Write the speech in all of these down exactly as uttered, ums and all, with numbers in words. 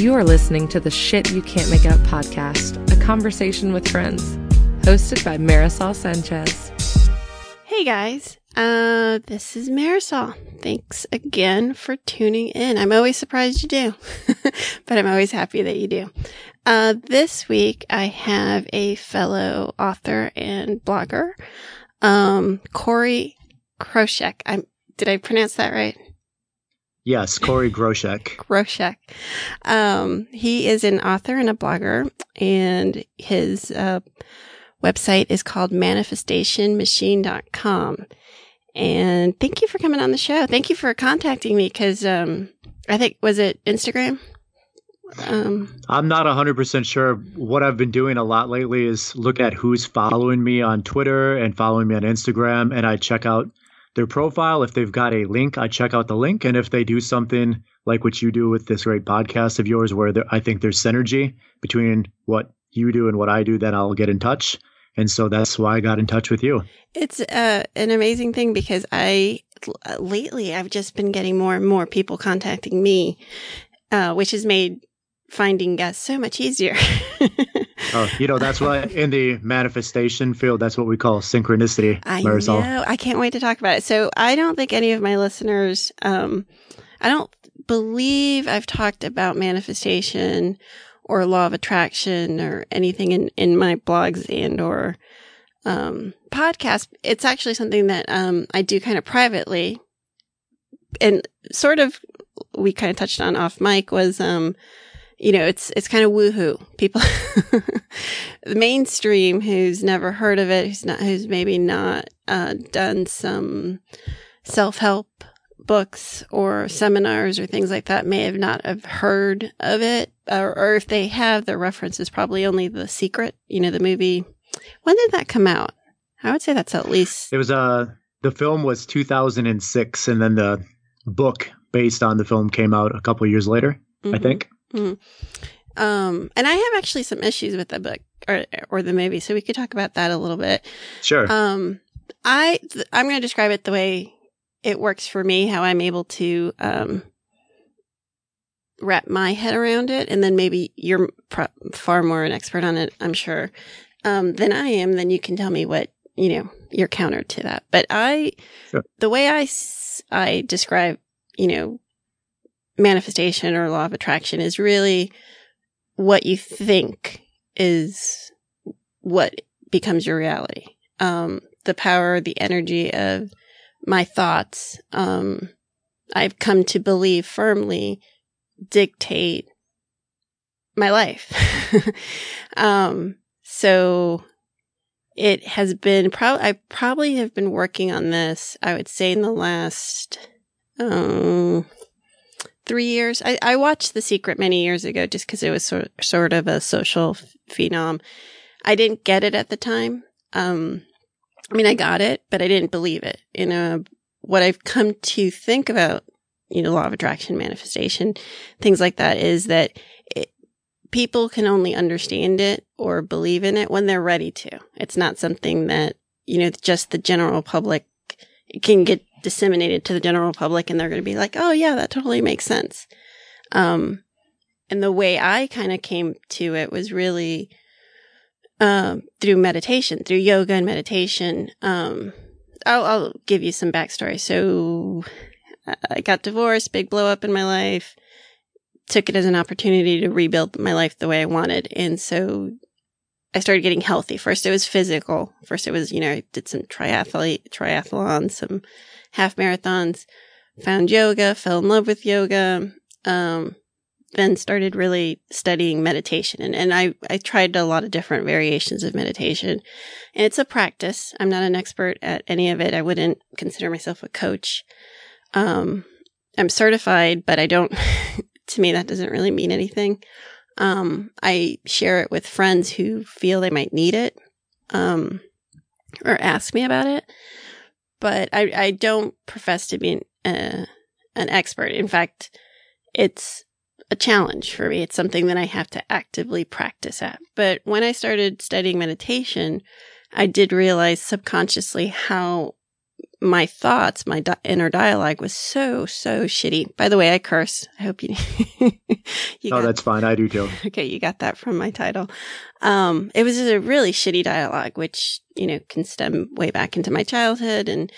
You are listening to the Shit You Can't Make Up podcast, a conversation with friends, hosted by Marisol Sanchez. Hey guys, uh, this is Marisol. Thanks again for tuning in. I'm always surprised you do, but I'm always happy that you do. Uh, this week I have a fellow author and blogger, um, Corey Groshek. I'm, did I pronounce that right? Yes, Corey Groshek. Groshek. Um, he is an author and a blogger, and his uh, website is called Manifestation Machine dot com. And thank you for coming on the show. Thank you for contacting me because um, I think, was it Instagram? Um, I'm not one hundred percent sure. What I've been doing a lot lately is look at who's following me on Twitter and following me on Instagram, and I check out their profile. If they've got a link, I check out the link. And if they do something like what you do with this great podcast of yours, where there, I think there's synergy between what you do and what I do, then I'll get in touch. And so that's why I got in touch with you. It's uh, an amazing thing because I, lately, I've just been getting more and more people contacting me, uh, which has made finding guests so much easier. Oh, you know, that's what in the manifestation field, that's what we call synchronicity. I Marisol. know. I can't wait to talk about it. So I don't think any of my listeners, um, I don't believe I've talked about manifestation or law of attraction or anything in, in my blogs and or um, podcast. It's actually something that um, I do kind of privately, and sort of we kind of touched on off mic was um, you know, it's it's kind of woohoo. People, the mainstream who's never heard of it, who's not, who's maybe not uh, done some self-help books or seminars or things like that, may have not have heard of it, or, or if they have, their reference is probably only The Secret. You know, the movie. When did that come out? I would say that's at least it was uh the film was two thousand six, and then the book based on the film came out a couple of years later, mm-hmm. I think. Mm-hmm. Um, and I have actually some issues with the book or or the movie, so we could talk about that a little bit. Sure. Um, I th- I'm going to describe it the way it works for me, how I'm able to um wrap my head around it, and then maybe you're pro- far more an expert on it, I'm sure, um, than I am. Then you can tell me what you know your counter to that. But I, sure. the way I I describe, you know. manifestation or law of attraction is really what you think is what becomes your reality. Um, the power, the energy of my thoughts, um, I've come to believe firmly dictate my life. um, so it has been probably, I probably have been working on this, I would say in the last, um, Three years. I, I watched The Secret many years ago just because it was sort sort of a social phenom. I didn't get it at the time. Um, I mean, I got it, but I didn't believe it. You know, what I've come to think about, you know, law of attraction, manifestation, things like that, is that it, people can only understand it or believe in it when they're ready to. It's not something that, you know, just the general public can get disseminated to the general public and they're going to be like, oh yeah, that totally makes sense. Um, and the way I kind of came to it was really, um, through meditation, through yoga and meditation. Um, I'll, I'll give you some backstory. So I got divorced, big blow up in my life, took it as an opportunity to rebuild my life the way I wanted. And so I started getting healthy. First, it was physical. First, it was, you know, I did some triathlete, triathlons, some half marathons, found yoga, fell in love with yoga, um, then started really studying meditation. And, and I, I tried a lot of different variations of meditation. And it's a practice. I'm not an expert at any of it. I wouldn't consider myself a coach. Um, I'm certified, but I don't, to me, that doesn't really mean anything. Um, I share it with friends who feel they might need it, um, or ask me about it, but I, I don't profess to be an, uh, an expert. In fact, it's a challenge for me. It's something that I have to actively practice at. But when I started studying meditation, I did realize subconsciously how my thoughts, my di- inner dialogue was so, so shitty. By the way, I curse. I hope you... you oh, got, that's fine. I do too. Okay, you got that from my title. Um, it was just a really shitty dialogue, which, you know, can stem way back into my childhood and,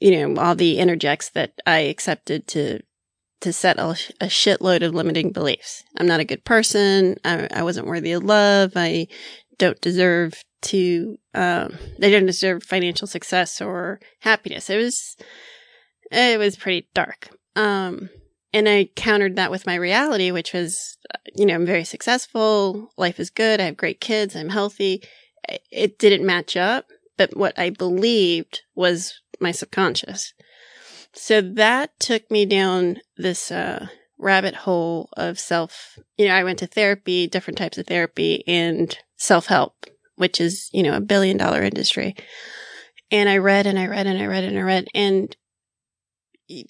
you know, all the interjects that I accepted to to settle a shitload of limiting beliefs. I'm not a good person. I, I wasn't worthy of love. I don't deserve... to, um, they didn't deserve financial success or happiness. It was, it was pretty dark. Um, and I countered that with my reality, which was, you know, I'm very successful. Life is good. I have great kids. I'm healthy. It didn't match up, but what I believed was my subconscious. So that took me down this, uh, rabbit hole of self, you know, I went to therapy, different types of therapy and self-help, which is, you know, a billion dollar industry. And I read and I read and I read and I read. And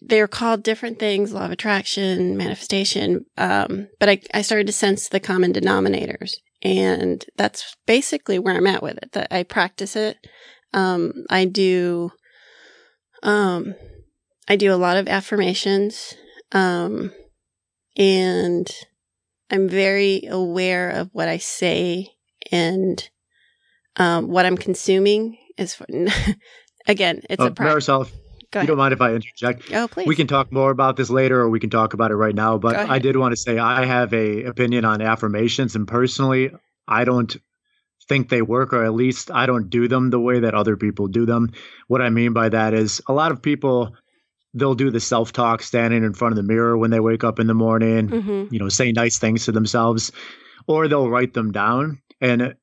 they're called different things, law of attraction, manifestation. Um, but I, I started to sense the common denominators. And that's basically where I'm at with it, that I practice it. Um, I do, um, I do a lot of affirmations. Um, and I'm very aware of what I say and Um, what I'm consuming is, for, again, it's oh, a practice. Marisol, Go you ahead. Don't mind if I interject? Oh, please. We can talk more about this later or we can talk about it right now. But I did want to say I have a opinion on affirmations. And personally, I don't think they work, or at least I don't do them the way that other people do them. What I mean by that is a lot of people, they'll do the self-talk standing in front of the mirror when they wake up in the morning, mm-hmm. you know, say nice things to themselves, or they'll write them down. And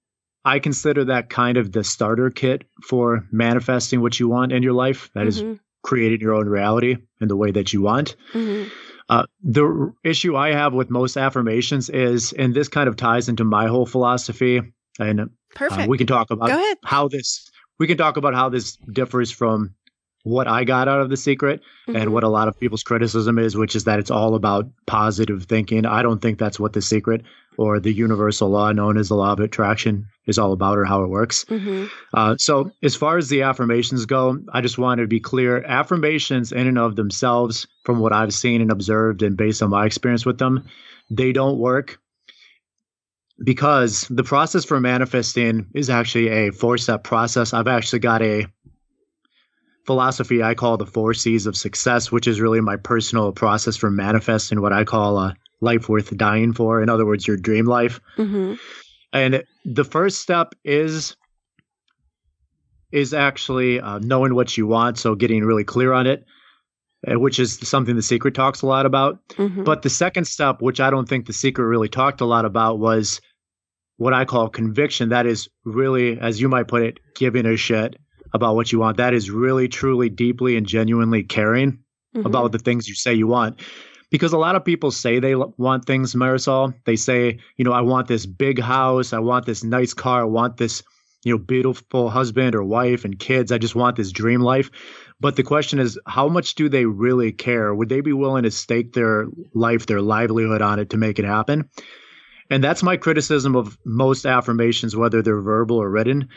I consider that kind of the starter kit for manifesting what you want in your life. That mm-hmm. is creating your own reality in the way that you want. Mm-hmm. Uh, the issue I have with most affirmations is, and this kind of ties into my whole philosophy, and Perfect. Uh, we can talk about how this, we can talk about how this differs from what I got out of The Secret mm-hmm. and what a lot of people's criticism is, which is that it's all about positive thinking. I don't think that's what The Secret or the universal law known as the law of attraction is all about or how it works. Mm-hmm. Uh, so as far as the affirmations go, I just want to be clear. Affirmations in and of themselves, from what I've seen and observed and based on my experience with them, they don't work because the process for manifesting is actually a four-step process. I've actually got a philosophy I call the four C's of success, which is really my personal process for manifesting what I call a life worth dying for. In other words, your dream life. Mm-hmm. And the first step is is actually uh, knowing what you want. So getting really clear on it, which is something The Secret talks a lot about. Mm-hmm. But the second step, which I don't think The Secret really talked a lot about, was what I call conviction. That is really, as you might put it, giving a shit about what you want. That is really, truly, deeply, and genuinely caring mm-hmm. about the things you say you want. Because a lot of people say they want things, Marisol. They say, you know, I want this big house. I want this nice car. I want this, you know, beautiful husband or wife and kids. I just want this dream life. But the question is, how much do they really care? Would they be willing to stake their life, their livelihood on it to make it happen? And that's my criticism of most affirmations, whether they're verbal or written.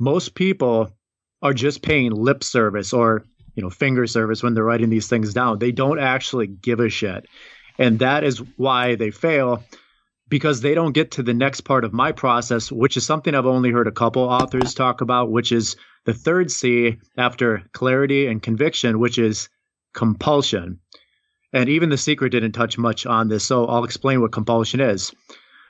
Most people are just paying lip service or, you know, finger service when they're writing these things down. They don't actually give a shit. And that is why they fail, because they don't get to the next part of my process, which is something I've only heard a couple authors talk about, which is the third C after clarity and conviction, which is compulsion. And even The Secret didn't touch much on this, so I'll explain what compulsion is.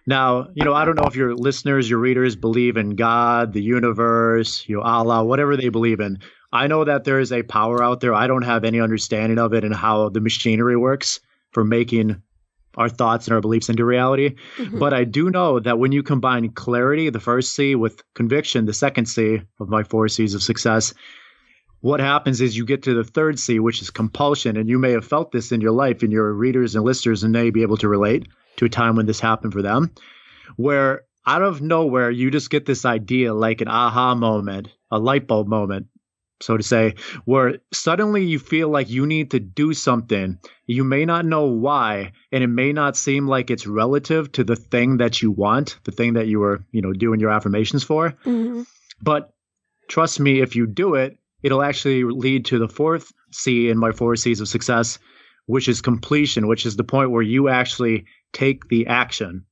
Now, you know, I don't know if your listeners, your readers believe in God, the universe, you know, Allah, whatever they believe in. I know that there is a power out there. I don't have any understanding of it and how the machinery works for making our thoughts and our beliefs into reality. Mm-hmm. But I do know that when you combine clarity, the first C, with conviction, the second C of my four C's of success, what happens is you get to the third C, which is compulsion. And you may have felt this in your life, and your readers and listeners and may be able to relate to a time when this happened for them, where out of nowhere, you just get this idea like an aha moment, a light bulb moment, so to say, where suddenly you feel like you need to do something. You may not know why, and it may not seem like it's relative to the thing that you want, the thing that you were, you know, doing your affirmations for. Mm-hmm. But trust me, if you do it, it'll actually lead to the fourth C in my four C's of success, which is completion, which is the point where you actually take the action.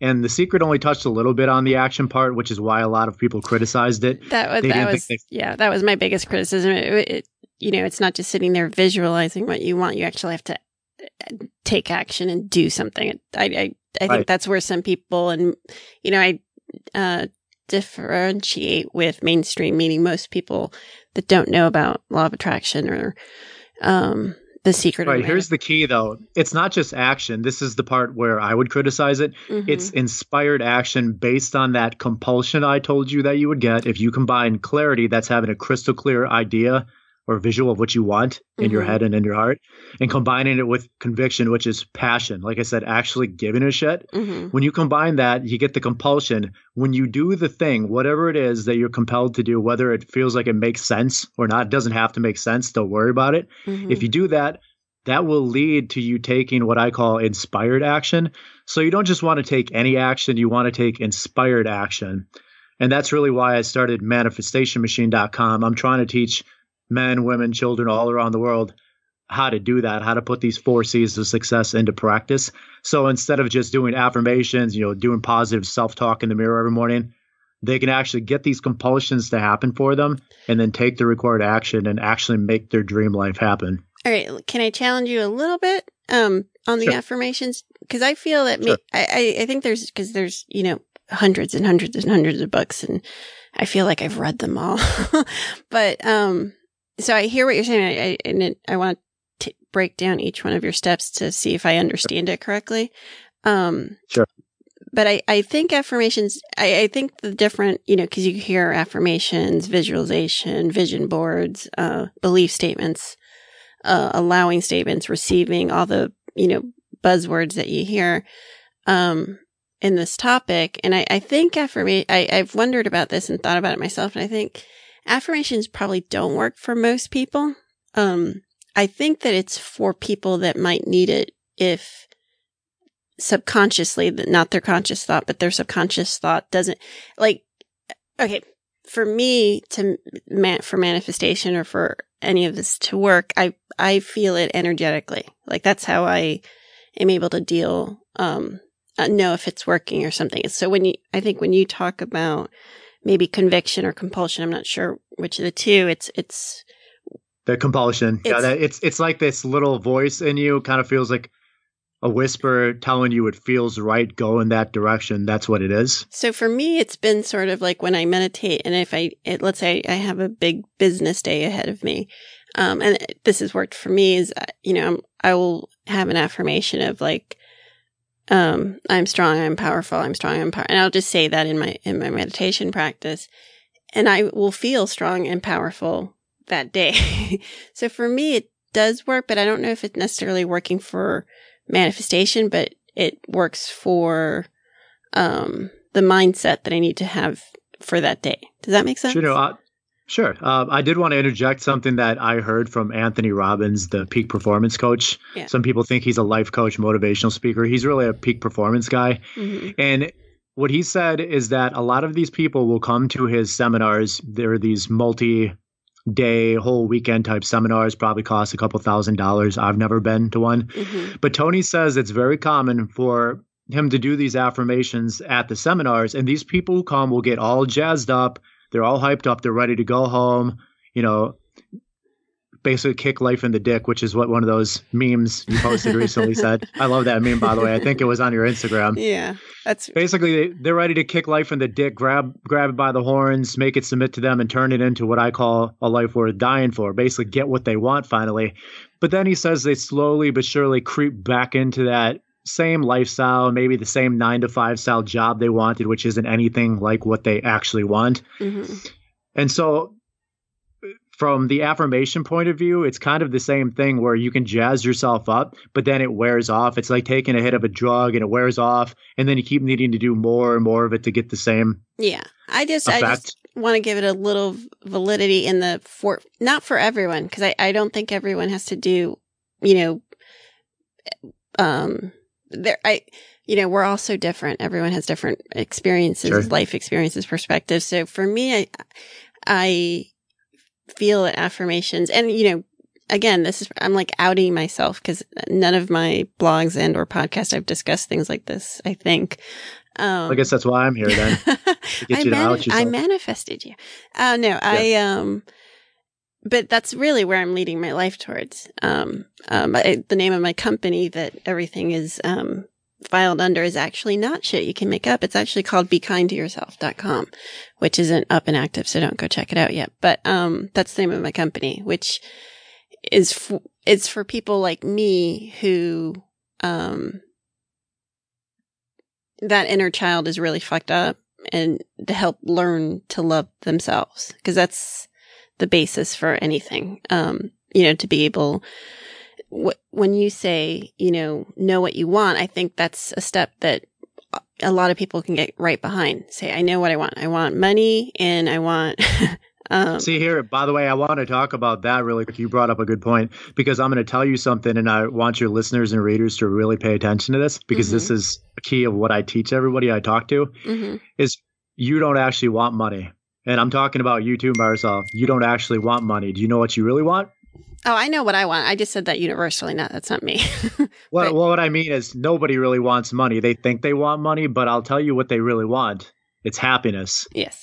And The Secret only touched a little bit on the action part, which is why a lot of people criticized it. That was, that was they- yeah, that was my biggest criticism. It, it, you know, it's not just sitting there visualizing what you want. You actually have to take action and do something. I, I, I think right. that's where some people, and, you know, I uh, differentiate with mainstream, meaning most people that don't know about law of attraction or um, The Secret. Right. Here's the key, though. It's not just action. This is the part where I would criticize it. Mm-hmm. It's inspired action based on that compulsion I told you that you would get. If you combine clarity, that's having a crystal clear idea or visual of what you want in mm-hmm. your head and in your heart, and combining it with conviction, which is passion. Like I said, actually giving a shit. Mm-hmm. When you combine that, you get the compulsion. When you do the thing, whatever it is that you're compelled to do, whether it feels like it makes sense or not, it doesn't have to make sense. Don't worry about it. Mm-hmm. If you do that, that will lead to you taking what I call inspired action. So you don't just want to take any action. You want to take inspired action. And that's really why I started manifestation machine dot com. I'm trying to teach men, women, children all around the world how to do that, how to put these four C's of success into practice. So instead of just doing affirmations, you know, doing positive self-talk in the mirror every morning, they can actually get these compulsions to happen for them and then take the required action and actually make their dream life happen. All right. Can I challenge you a little bit um, on the sure. affirmations? Because I feel that me, sure. I, I think there's, because there's, you know, hundreds and hundreds and hundreds of books, and I feel like I've read them all. But, um, so I hear what you're saying, I, I, and it, I want to break down each one of your steps to see if I understand it correctly. Um, sure. But I, I think affirmations, I, I think the different, you know, because you hear affirmations, visualization, vision boards, uh, belief statements, uh, allowing statements, receiving, all the, you know, buzzwords that you hear um, in this topic. And I, I think affirmation, I've wondered about this and thought about it myself, and I think affirmations probably don't work for most people. Um, I think that it's for people that might need it if subconsciously, not their conscious thought, but their subconscious thought doesn't, like, okay, for me to, for manifestation or for any of this to work, I, I feel it energetically. Like, that's how I am able to deal, um, know if it's working or something. So when you, I think when you talk about maybe conviction or compulsion, I'm not sure which of the two. It's it's the compulsion. It's, yeah, that, it's it's like this little voice in you, kind of feels like a whisper telling you it feels right. Go in that direction. That's what it is. So for me, it's been sort of like when I meditate, and if I it, let's say I have a big business day ahead of me, um, and this has worked for me. Is you know I will have an affirmation of like, Um, I'm strong, I'm powerful, I'm strong, I'm powerful. And I'll just say that in my, in my meditation practice, and I will feel strong and powerful that day. So for me, it does work, but I don't know if it's necessarily working for manifestation, but it works for, um, the mindset that I need to have for that day. Does that make sense? Sure. No, I, sure. Uh, I did want to interject something that I heard from Anthony Robbins, the peak performance coach. Yeah. Some people think he's a life coach, motivational speaker. He's really a peak performance guy. Mm-hmm. And what he said is that a lot of these people will come to his seminars. There are these multi-day, whole weekend type seminars, probably cost a couple thousand dollars. I've never been to one. Mm-hmm. But Tony says it's very common for him to do these affirmations at the seminars. And these people who come will get all jazzed up. They're all hyped up. They're ready to go home, you know, basically kick life in the dick, which is what one of those memes you posted recently said. I love that meme, by the way. I think it was on your Instagram. Yeah. That's basically, they're ready to kick life in the dick, grab, grab it by the horns, make it submit to them, and turn it into what I call a life worth dying for. Basically get what they want finally. But then he says they slowly but surely creep back into that same lifestyle, maybe the same nine to five style job they wanted, which isn't anything like what they actually want. Mm-hmm. And so from the affirmation point of view, it's kind of the same thing where you can jazz yourself up, but then it wears off. It's like taking a hit of a drug, and it wears off, and then you keep needing to do more and more of it to get the same. Yeah. I just, effect. I just want to give it a little validity in the for, not for everyone. Cause I, I don't think everyone has to do, you know, um, There, I, you know, we're all so different. Everyone has different experiences, sure. life experiences, perspectives. So for me, I, I feel affirmations. And, you know, again, this is, I'm like outing myself because none of my blogs and or podcasts I've discussed things like this, I think. Um, I guess that's why I'm here then. To get you to out yourself. I manifested you. Uh, no, yeah. I, um, but that's really where I'm leading my life towards. Um, um, I, the name of my company that everything is, um, filed under is actually not Shit You Can Make Up. It's actually called Be Kind to Yourself dot com, which isn't up and active, so don't go check it out yet. But, um, that's the name of my company, which is, f- it's for people like me who, um, that inner child is really fucked up, and to help learn to love themselves, because that's the basis for anything. Um, you know, to be able, wh- when you say, you know, know what you want, I think that's a step that a lot of people can get right behind. Say, I know what I want. I want money and I want... Um, See here, by the way, I want to talk about that really quick. You brought up a good point, because I'm going to tell you something, and I want your listeners and readers to really pay attention to this, because mm-hmm. this is a key of what I teach everybody I talk to, mm-hmm. is you don't actually want money. And I'm talking about you too, Marisol. You don't actually want money. Do you know what you really want? Oh, I know what I want. I just said that universally. Not that's not me. well, but, well, what I mean is nobody really wants money. They think they want money, but I'll tell you what they really want. It's happiness. Yes.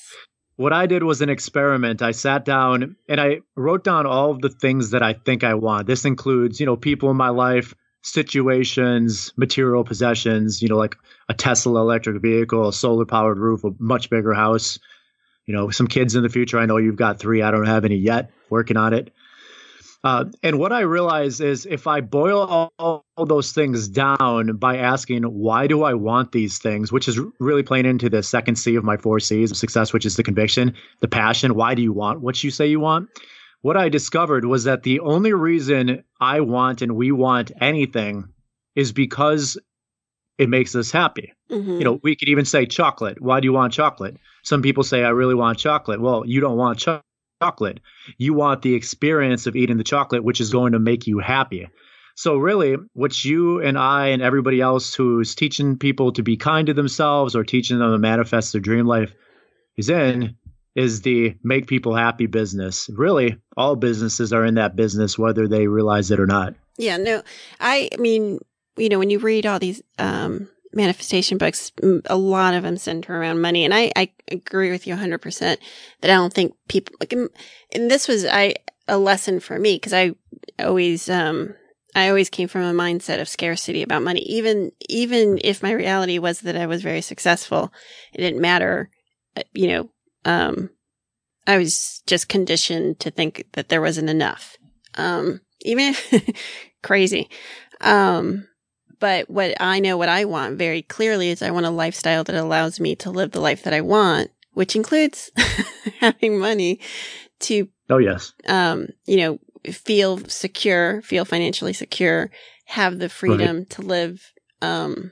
What I did was an experiment. I sat down and I wrote down all of the things that I think I want. This includes, you know, people in my life, situations, material possessions, you know, like a Tesla electric vehicle, a solar powered roof, a much bigger house, you know, some kids in the future. I know you've got three. I don't have any yet, working on it. Uh, and what I realized is if I boil all, all those things down by asking, why do I want these things, which is really playing into the second C of my four C's of success, which is the conviction, the passion. Why do you want what you say you want? What I discovered was that the only reason I want and we want anything is because it makes us happy. Mm-hmm. You know, we could even say chocolate. Why do you want chocolate? Some people say, I really want chocolate. Well, you don't want chocolate. Chocolate. You want the experience of eating the chocolate, which is going to make you happy. So really, what you and I and everybody else who's teaching people to be kind to themselves or teaching them to manifest their dream life is in is the make people happy business. Really, all businesses are in that business, whether they realize it or not. Yeah, no, I mean, you know, when you read all these um, manifestation books, a lot of them center around money. And I, I agree with you one hundred percent that I don't think people, like, and this was I a lesson for me, because I always, um, I always came from a mindset of scarcity about money. Even, even if my reality was that I was very successful, it didn't matter, you know, um, I was just conditioned to think that there wasn't enough. Um, even if crazy, um, but what I know what I want very clearly is I want a lifestyle that allows me to live the life that I want, which includes having money to, oh yes, um, you know, feel secure, feel financially secure, have the freedom right. to live um,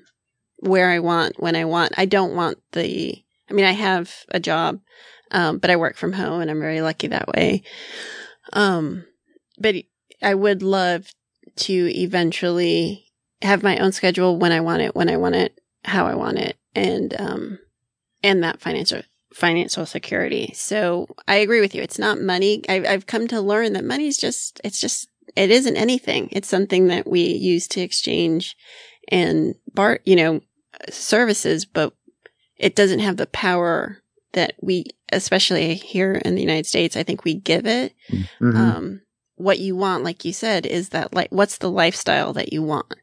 where I want, when I want. I don't want the, I mean, I have a job, um, but I work from home and I'm very lucky that way. Um, but I would love to eventually have my own schedule when I want it, when I want it, how I want it, and um, and that financial financial security. So I agree with you. It's not money. I've, I've come to learn that money's just it's just it isn't anything. It's something that we use to exchange and bar, you know, services, but it doesn't have the power that we, especially here in the United States, I think we give it. Mm-hmm. Um, what you want, like you said, is that like what's the lifestyle that you want.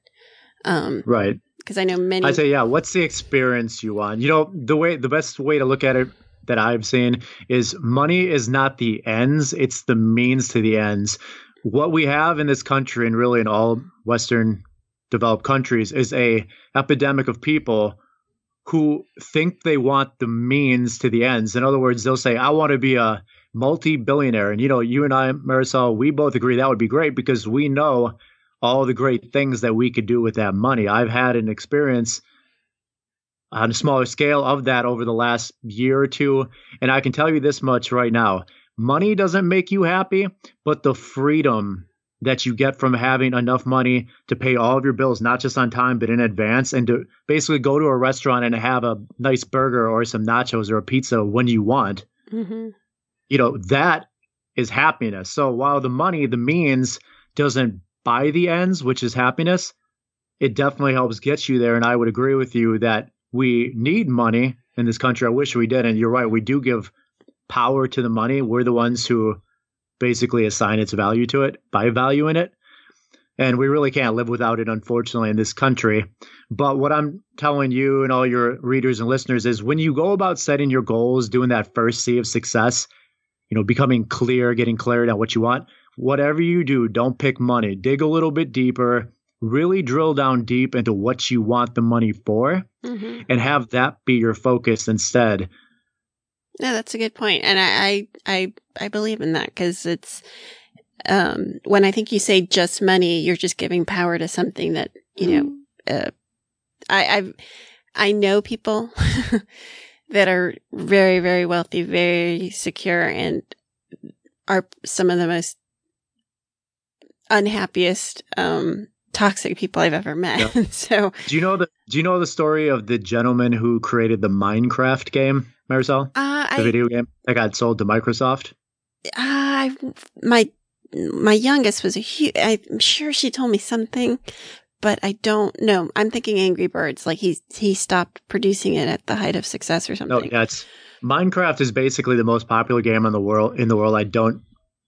Um, right. Because I know many. I say, yeah, what's the experience you want? You know, the way, the best way to look at it that I've seen is money is not the ends, it's the means to the ends. What we have in this country and really in all Western developed countries is a epidemic of people who think they want the means to the ends. In other words, they'll say, I want to be a multi-billionaire. And, you know, you and I, Marisol, we both agree that would be great because we know all the great things that we could do with that money. I've had an experience on a smaller scale of that over the last year or two. And I can tell you this much right now. Money doesn't make you happy, but the freedom that you get from having enough money to pay all of your bills, not just on time, but in advance, and to basically go to a restaurant and have a nice burger or some nachos or a pizza when you want, mm-hmm. you know, that is happiness. So while the money, the means doesn't buy the ends, which is happiness, it definitely helps get you there. And I would agree with you that we need money in this country. I wish we didn't. You're right. We do give power to the money. We're the ones who basically assign its value to it, buy value in it. And we really can't live without it, unfortunately, in this country. But what I'm telling you and all your readers and listeners is when you go about setting your goals, doing that first C of success, you know, becoming clear, getting clarity on what you want, whatever you do, don't pick money. Dig a little bit deeper, really drill down deep into what you want the money for, mm-hmm. and have that be your focus instead. No, that's a good point. And I, I, I, I believe in that because it's, um, when I think you say just money, you're just giving power to something that, you know, uh, I, I've, I know people that are very, very wealthy, very secure, and are some of the most unhappiest, um, toxic people I've ever met. Yep. So do you know the, do you know the story of the gentleman who created the Minecraft game, Marisol? Uh, the I, video game that got sold to Microsoft? Uh, my, my youngest was a huge, I'm sure she told me something, but I don't know. I'm thinking Angry Birds. Like he, he stopped producing it at the height of success or something. No, that's Minecraft is basically the most popular game in the world, in the world. I don't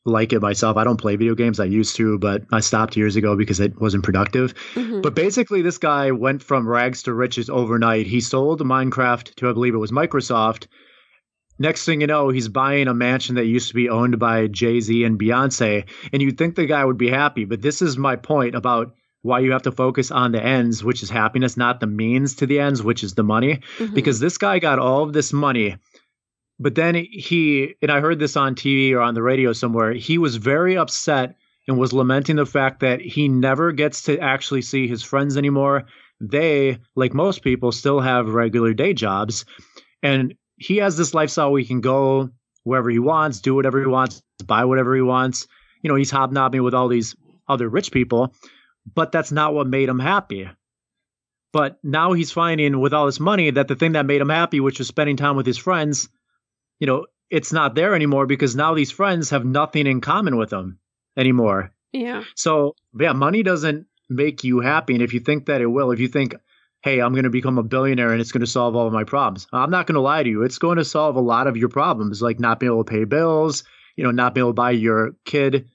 like it myself. I don't play video games. I used to, but I stopped years ago because it wasn't productive. Mm-hmm. But basically this guy went from rags to riches overnight. He sold Minecraft to, I believe it was Microsoft. Next thing you know, he's buying a mansion that used to be owned by Jay-Z and Beyonce. And you'd think the guy would be happy. But this is my point about why you have to focus on the ends, which is happiness, not the means to the ends, which is the money. Mm-hmm. Because this guy got all of this money. But then he, and I heard this on T V or on the radio somewhere, he was very upset and was lamenting the fact that he never gets to actually see his friends anymore. They, like most people, still have regular day jobs. And he has this lifestyle where he can go wherever he wants, do whatever he wants, buy whatever he wants. You know, he's hobnobbing with all these other rich people, but that's not what made him happy. But now he's finding with all this money that the thing that made him happy, which was spending time with his friends, you know, it's not there anymore because now these friends have nothing in common with them anymore. Yeah. So, yeah, money doesn't make you happy. And if you think that it will, if you think, hey, I'm going to become a billionaire and it's going to solve all of my problems, I'm not going to lie to you. It's going to solve a lot of your problems, like not being able to pay bills, you know, not being able to buy your kid,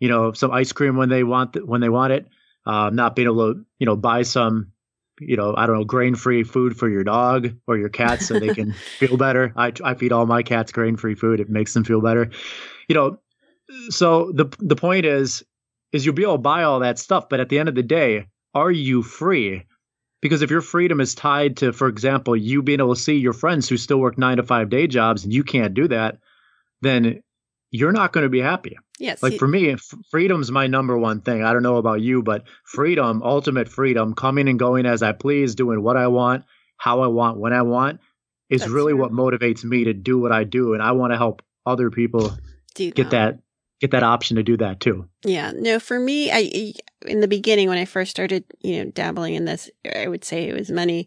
you know, some ice cream when they want th- when they want it, uh, not being able to, you know, buy some, you know, I don't know, grain-free food for your dog or your cat so they can feel better. I, I feed all my cats grain-free food. It makes them feel better. You know, so the the point is, is you'll be able to buy all that stuff. But at the end of the day, are you free? Because if your freedom is tied to, for example, you being able to see your friends who still work nine to five day jobs and you can't do that, then you're not going to be happy. Yes. Like for me, f- freedom's my number one thing. I don't know about you, but freedom, ultimate freedom, coming and going as I please, doing what I want, how I want, when I want, is That's really true. What motivates me to do what I do. And I want to help other people do get that. that get that option to do that too. Yeah. No, for me, I in the beginning when I first started, you know, dabbling in this, I would say it was money.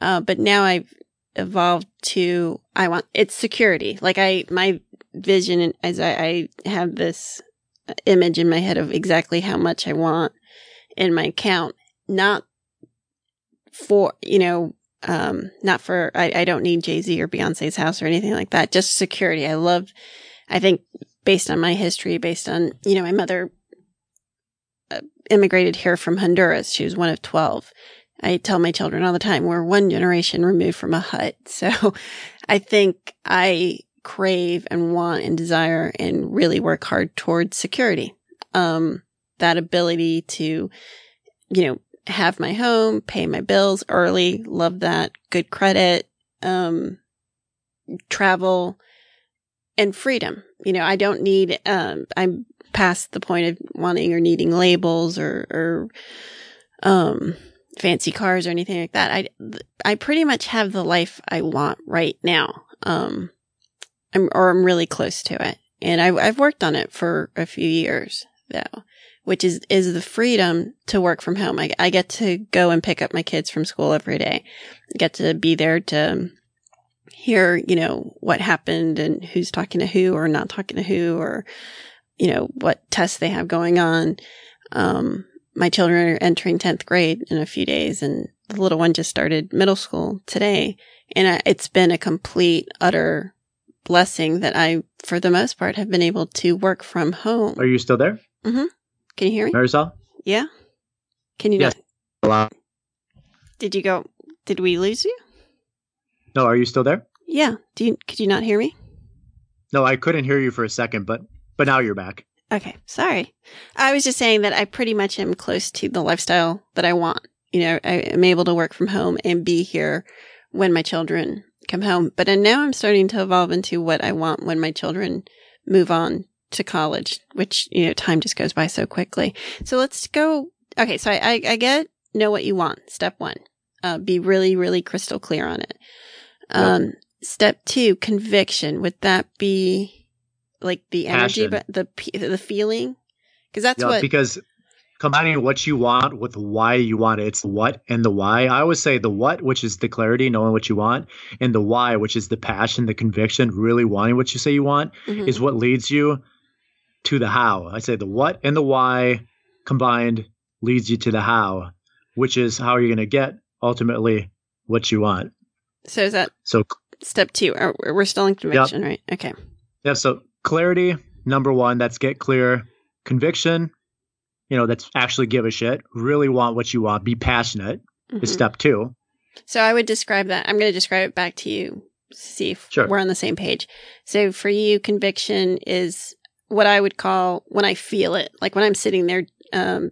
Uh, but now I've evolved to I want it's security. Like I my vision as I, I have this image in my head of exactly how much I want in my account, not for, you know, um, not for, I, I don't need Jay-Z or Beyonce's house or anything like that, just security. I love, I think based on my history, based on, you know, my mother immigrated here from Honduras. She was one of twelve. I tell my children all the time, we're one generation removed from a hut. So I think I crave and want and desire and really work hard towards security. Um, that ability to, you know, have my home, pay my bills early, love that, good credit, um, travel and freedom. You know, I don't need, um, I'm past the point of wanting or needing labels or, or, um, fancy cars or anything like that. I, I pretty much have the life I want right now. Um, I'm, or I'm really close to it. And I've, I've worked on it for a few years though, which is, is the freedom to work from home. I, I get to go and pick up my kids from school every day. I get to be there to hear, you know, what happened and who's talking to who or not talking to who, or, you know, what tests they have going on. Um, my children are entering tenth grade in a few days, and the little one just started middle school today. And I, it's been a complete, utter blessing that I, for the most part, have been able to work from home. Are you still there? Mm-hmm. Can you hear me? Marisol? Yeah. Can you? Yes. Hello. Did you go? Did we lose you? No. Are you still there? Yeah. Do you? Could you not hear me? No, I couldn't hear you for a second, but but now you're back. Okay. Sorry. I was just saying that I pretty much am close to the lifestyle that I want. You know, I am able to work from home and be here when my children come home. But and now I'm starting to evolve into what I want when my children move on to college, which, you know, time just goes by so quickly. So let's go. Okay. So I, I, I get, know what you want. Step one, uh, be really, really crystal clear on it. Um, yep. Step two, conviction. Would that be like the energy, but the, the feeling? Cause that's yeah, what, because combining what you want with why you want it, it's the what and the why. I always say the what, which is the clarity, knowing what you want, and the why, which is the passion, the conviction, really wanting what you say you want, mm-hmm. is what leads you to the how. I say the what and the why combined leads you to the how, which is how you're going to get ultimately what you want. So is that so? Step two, we're still in conviction, yep. right? Okay. Yeah. So clarity, number one, that's get clear. Conviction, you know, that's actually give a shit, really want what you want, be passionate, mm-hmm. is step two. So I would describe that. I'm going to describe it back to you, see if sure. we're on the same page. So for you, conviction is what I would call when I feel it, like when I'm sitting there, um,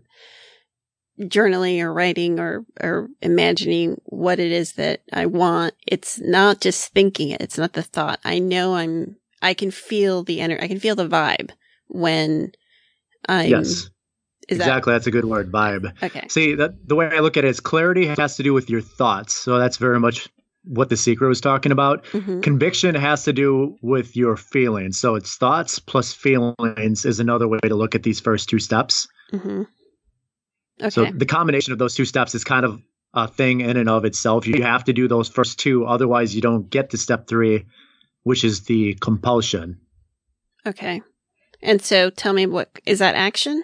journaling or writing or, or imagining what it is that I want. It's not just thinking it. It's not the thought. I know I'm, I can feel the energy. I can feel the vibe when I'm. Yes, is exactly. That, that's a good word, vibe. Okay. See, that, the way I look at it is clarity has to do with your thoughts. So that's very much what The Secret was talking about. Mm-hmm. Conviction has to do with your feelings. So it's thoughts plus feelings is another way to look at these first two steps. Mm-hmm. Okay. So the combination of those two steps is kind of a thing in and of itself. You have to do those first two. Otherwise, you don't get to step three, which is the compulsion. Okay. And so tell me, what is that action?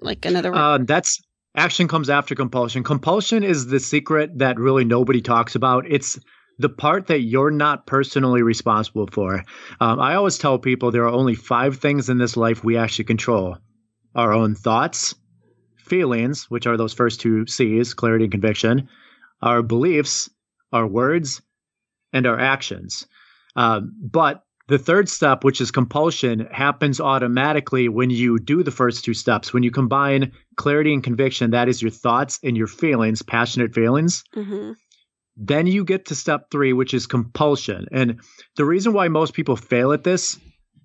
Like another word? Uh, that's action comes after compulsion. Compulsion is the secret that really nobody talks about. It's the part that you're not personally responsible for. Um, I always tell people there are only five things in this life we actually control. Our own thoughts, feelings, which are those first two C's, clarity and conviction, our beliefs, our words, and our actions. Uh, but the third step, which is compulsion, happens automatically when you do the first two steps. When you combine clarity and conviction, that is your thoughts and your feelings, passionate feelings. Mm-hmm. Then you get to step three, which is compulsion. And the reason why most people fail at this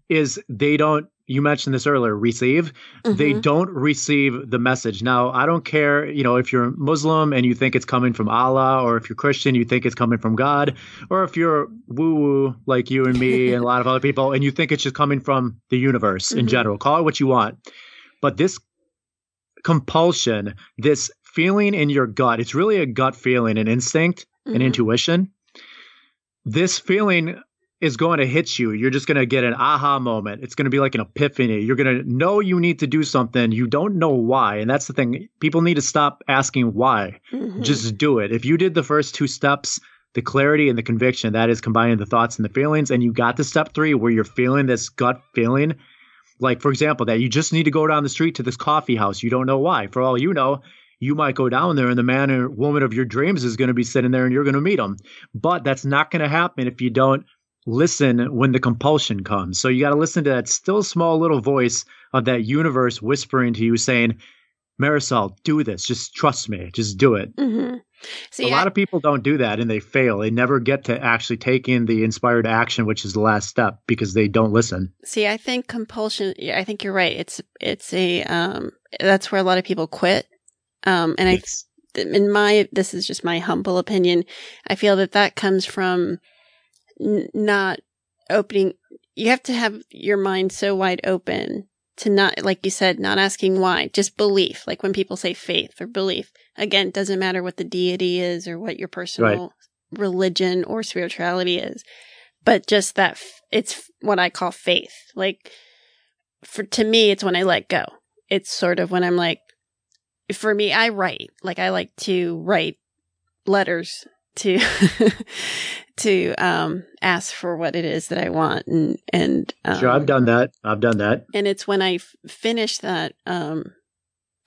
is they don't, you mentioned this earlier, receive. Mm-hmm. They don't receive the message. Now, I don't care, you know, if you're Muslim and you think it's coming from Allah, or if you're Christian, you think it's coming from God, or if you're woo-woo like you and me and a lot of other people, and you think it's just coming from the universe, mm-hmm. in general. Call it what you want. But this compulsion, this feeling in your gut, it's really a gut feeling, an instinct, mm-hmm. an intuition. This feeling is going to hit you. You're just going to get an aha moment. It's going to be like an epiphany. You're going to know you need to do something. You don't know why. And that's the thing. People need to stop asking why. Mm-hmm. Just do it. If you did the first two steps, the clarity and the conviction, that is combining the thoughts and the feelings, and you got to step three where you're feeling this gut feeling, like, for example, that you just need to go down the street to this coffee house. You don't know why. For all you know, you might go down there and the man or woman of your dreams is going to be sitting there and you're going to meet them. But that's not going to happen if you don't listen when the compulsion comes. So you got to listen to that still small little voice of that universe whispering to you saying, Marisol, do this. Just trust me. Just do it. Mm-hmm. So, a yeah, lot of people don't do that and they fail. They never get to actually take in the inspired action, which is the last step, because they don't listen. See, I think compulsion, I think you're right. It's, it's a, um, that's where a lot of people quit. Um, and yes. I, in my, this is just my humble opinion. I feel that that comes from not opening. You have to have your mind so wide open to not, like you said, not asking why, just belief. Like when people say faith or belief, again, it doesn't matter what the deity is or what your personal right. religion or spirituality is, but just that f- it's what I call faith. Like, for to me, it's when I let go. It's sort of when I'm like, for me, I write. Like, I like to write letters to to um, ask for what it is that I want, and and um, sure, I've done that. I've done that, and it's when I f- finish that um,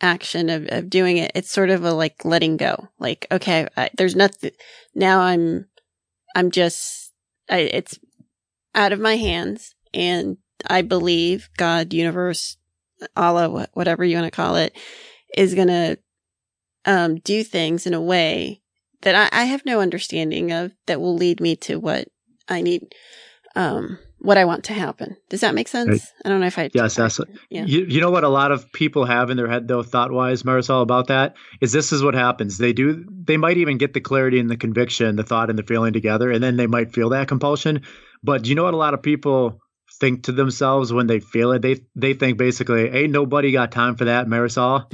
action of, of doing it. It's sort of a like letting go. Like, okay, I, there's nothing now. I'm I'm just I, it's out of my hands, and I believe God, universe, Allah, whatever you want to call it, is gonna um, do things in a way that I, I have no understanding of, that will lead me to what I need, um, what I want to happen. Does that make sense? I don't know if I. Yes, I, absolutely. Yeah. You, you know what a lot of people have in their head, though, thought-wise, Marisol, about that is this is what happens. They do. They might even get the clarity and the conviction, the thought and the feeling together, and then they might feel that compulsion. But you know what a lot of people think to themselves when they feel it? They they think basically, hey, nobody got time for that, Marisol.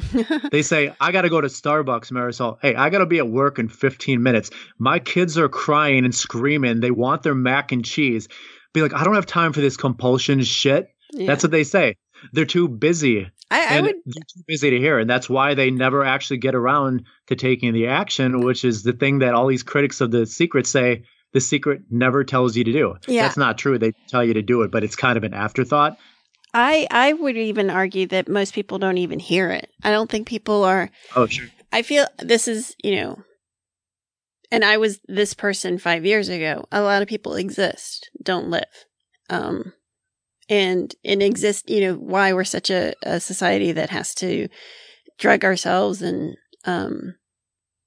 They say, I got to go to Starbucks, Marisol. Hey, I got to be at work in fifteen minutes. My kids are crying and screaming. They want their mac and cheese. Be like, I don't have time for this compulsion shit. Yeah. That's what they say. They're too busy. I, I would. They're too busy to hear. And that's why they never actually get around to taking the action, which is the thing that all these critics of The Secret say The Secret never tells you to do. Yeah. That's not true. They tell you to do it, but it's kind of an afterthought. I, I would even argue that most people don't even hear it. I don't think people are. Oh, sure. I feel this is, you know, and I was this person five years ago. A lot of people exist, don't live. Um, and, and exist, you know, why we're such a, a society that has to drug ourselves and um,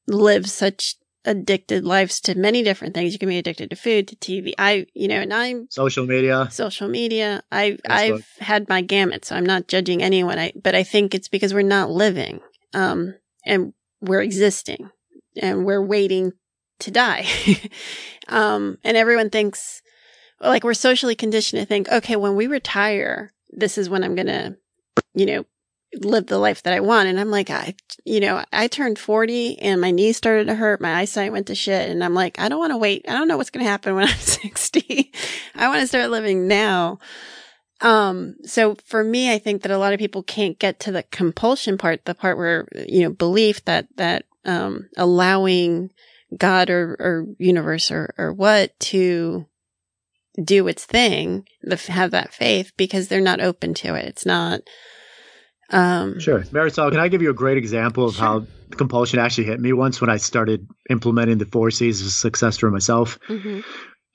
live such addicted lives to many different things. You can be addicted to food, to T V. I, you know, and I'm social media, social media. I, Facebook. I've had my gamut, so I'm not judging anyone. I, but I think it's because we're not living, um, and we're existing, and we're waiting to die. um, and everyone thinks, like, we're socially conditioned to think, okay, when we retire, this is when I'm gonna, you know, live the life that I want. And I'm like, I, you know, I turned forty and my knees started to hurt. My eyesight went to shit. And I'm like, I don't want to wait. I don't know what's going to happen when I'm sixty. I want to start living now. Um, so for me, I think that a lot of people can't get to the compulsion part, the part where, you know, belief that, that, um, allowing God or, or universe or, or what to do its thing, the, have that faith, because they're not open to it. It's not, Um, sure. Marisol, can I give you a great example of sure. how compulsion actually hit me once when I started implementing the four C's of success for myself? Mm-hmm.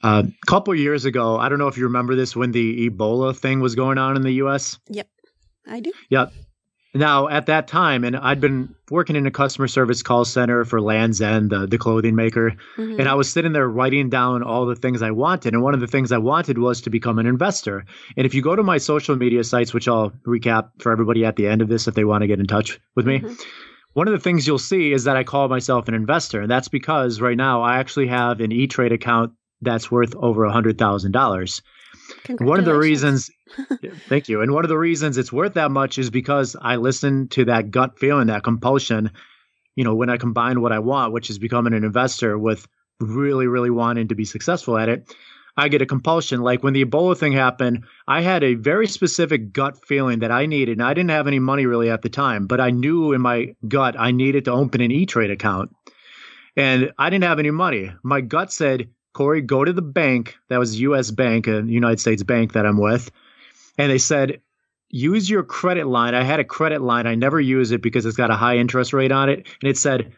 Uh, a couple of years ago, I don't know if you remember this, when the Ebola thing was going on in the U S Yep, I do. Yep. Now, at that time, and I'd been working in a customer service call center for Land's End, the, the clothing maker, mm-hmm. and I was sitting there writing down all the things I wanted. And one of the things I wanted was to become an investor. And if you go to my social media sites, which I'll recap for everybody at the end of this if they want to get in touch with me, mm-hmm. one of the things you'll see is that I call myself an investor. And that's because right now I actually have an E-Trade account that's worth over one hundred thousand dollars. One of the reasons, thank you. And one of the reasons it's worth that much is because I listen to that gut feeling, that compulsion, you know, when I combine what I want, which is becoming an investor, with really, really wanting to be successful at it, I get a compulsion. Like when the Ebola thing happened, I had a very specific gut feeling that I needed, and I didn't have any money really at the time, but I knew in my gut, I needed to open an E-Trade account, and I didn't have any money. My gut said, Corey, go to the bank. That was U S Bank, a United States bank that I'm with. And they said, use your credit line. I had a credit line. I never use it because it's got a high interest rate on it. And it said,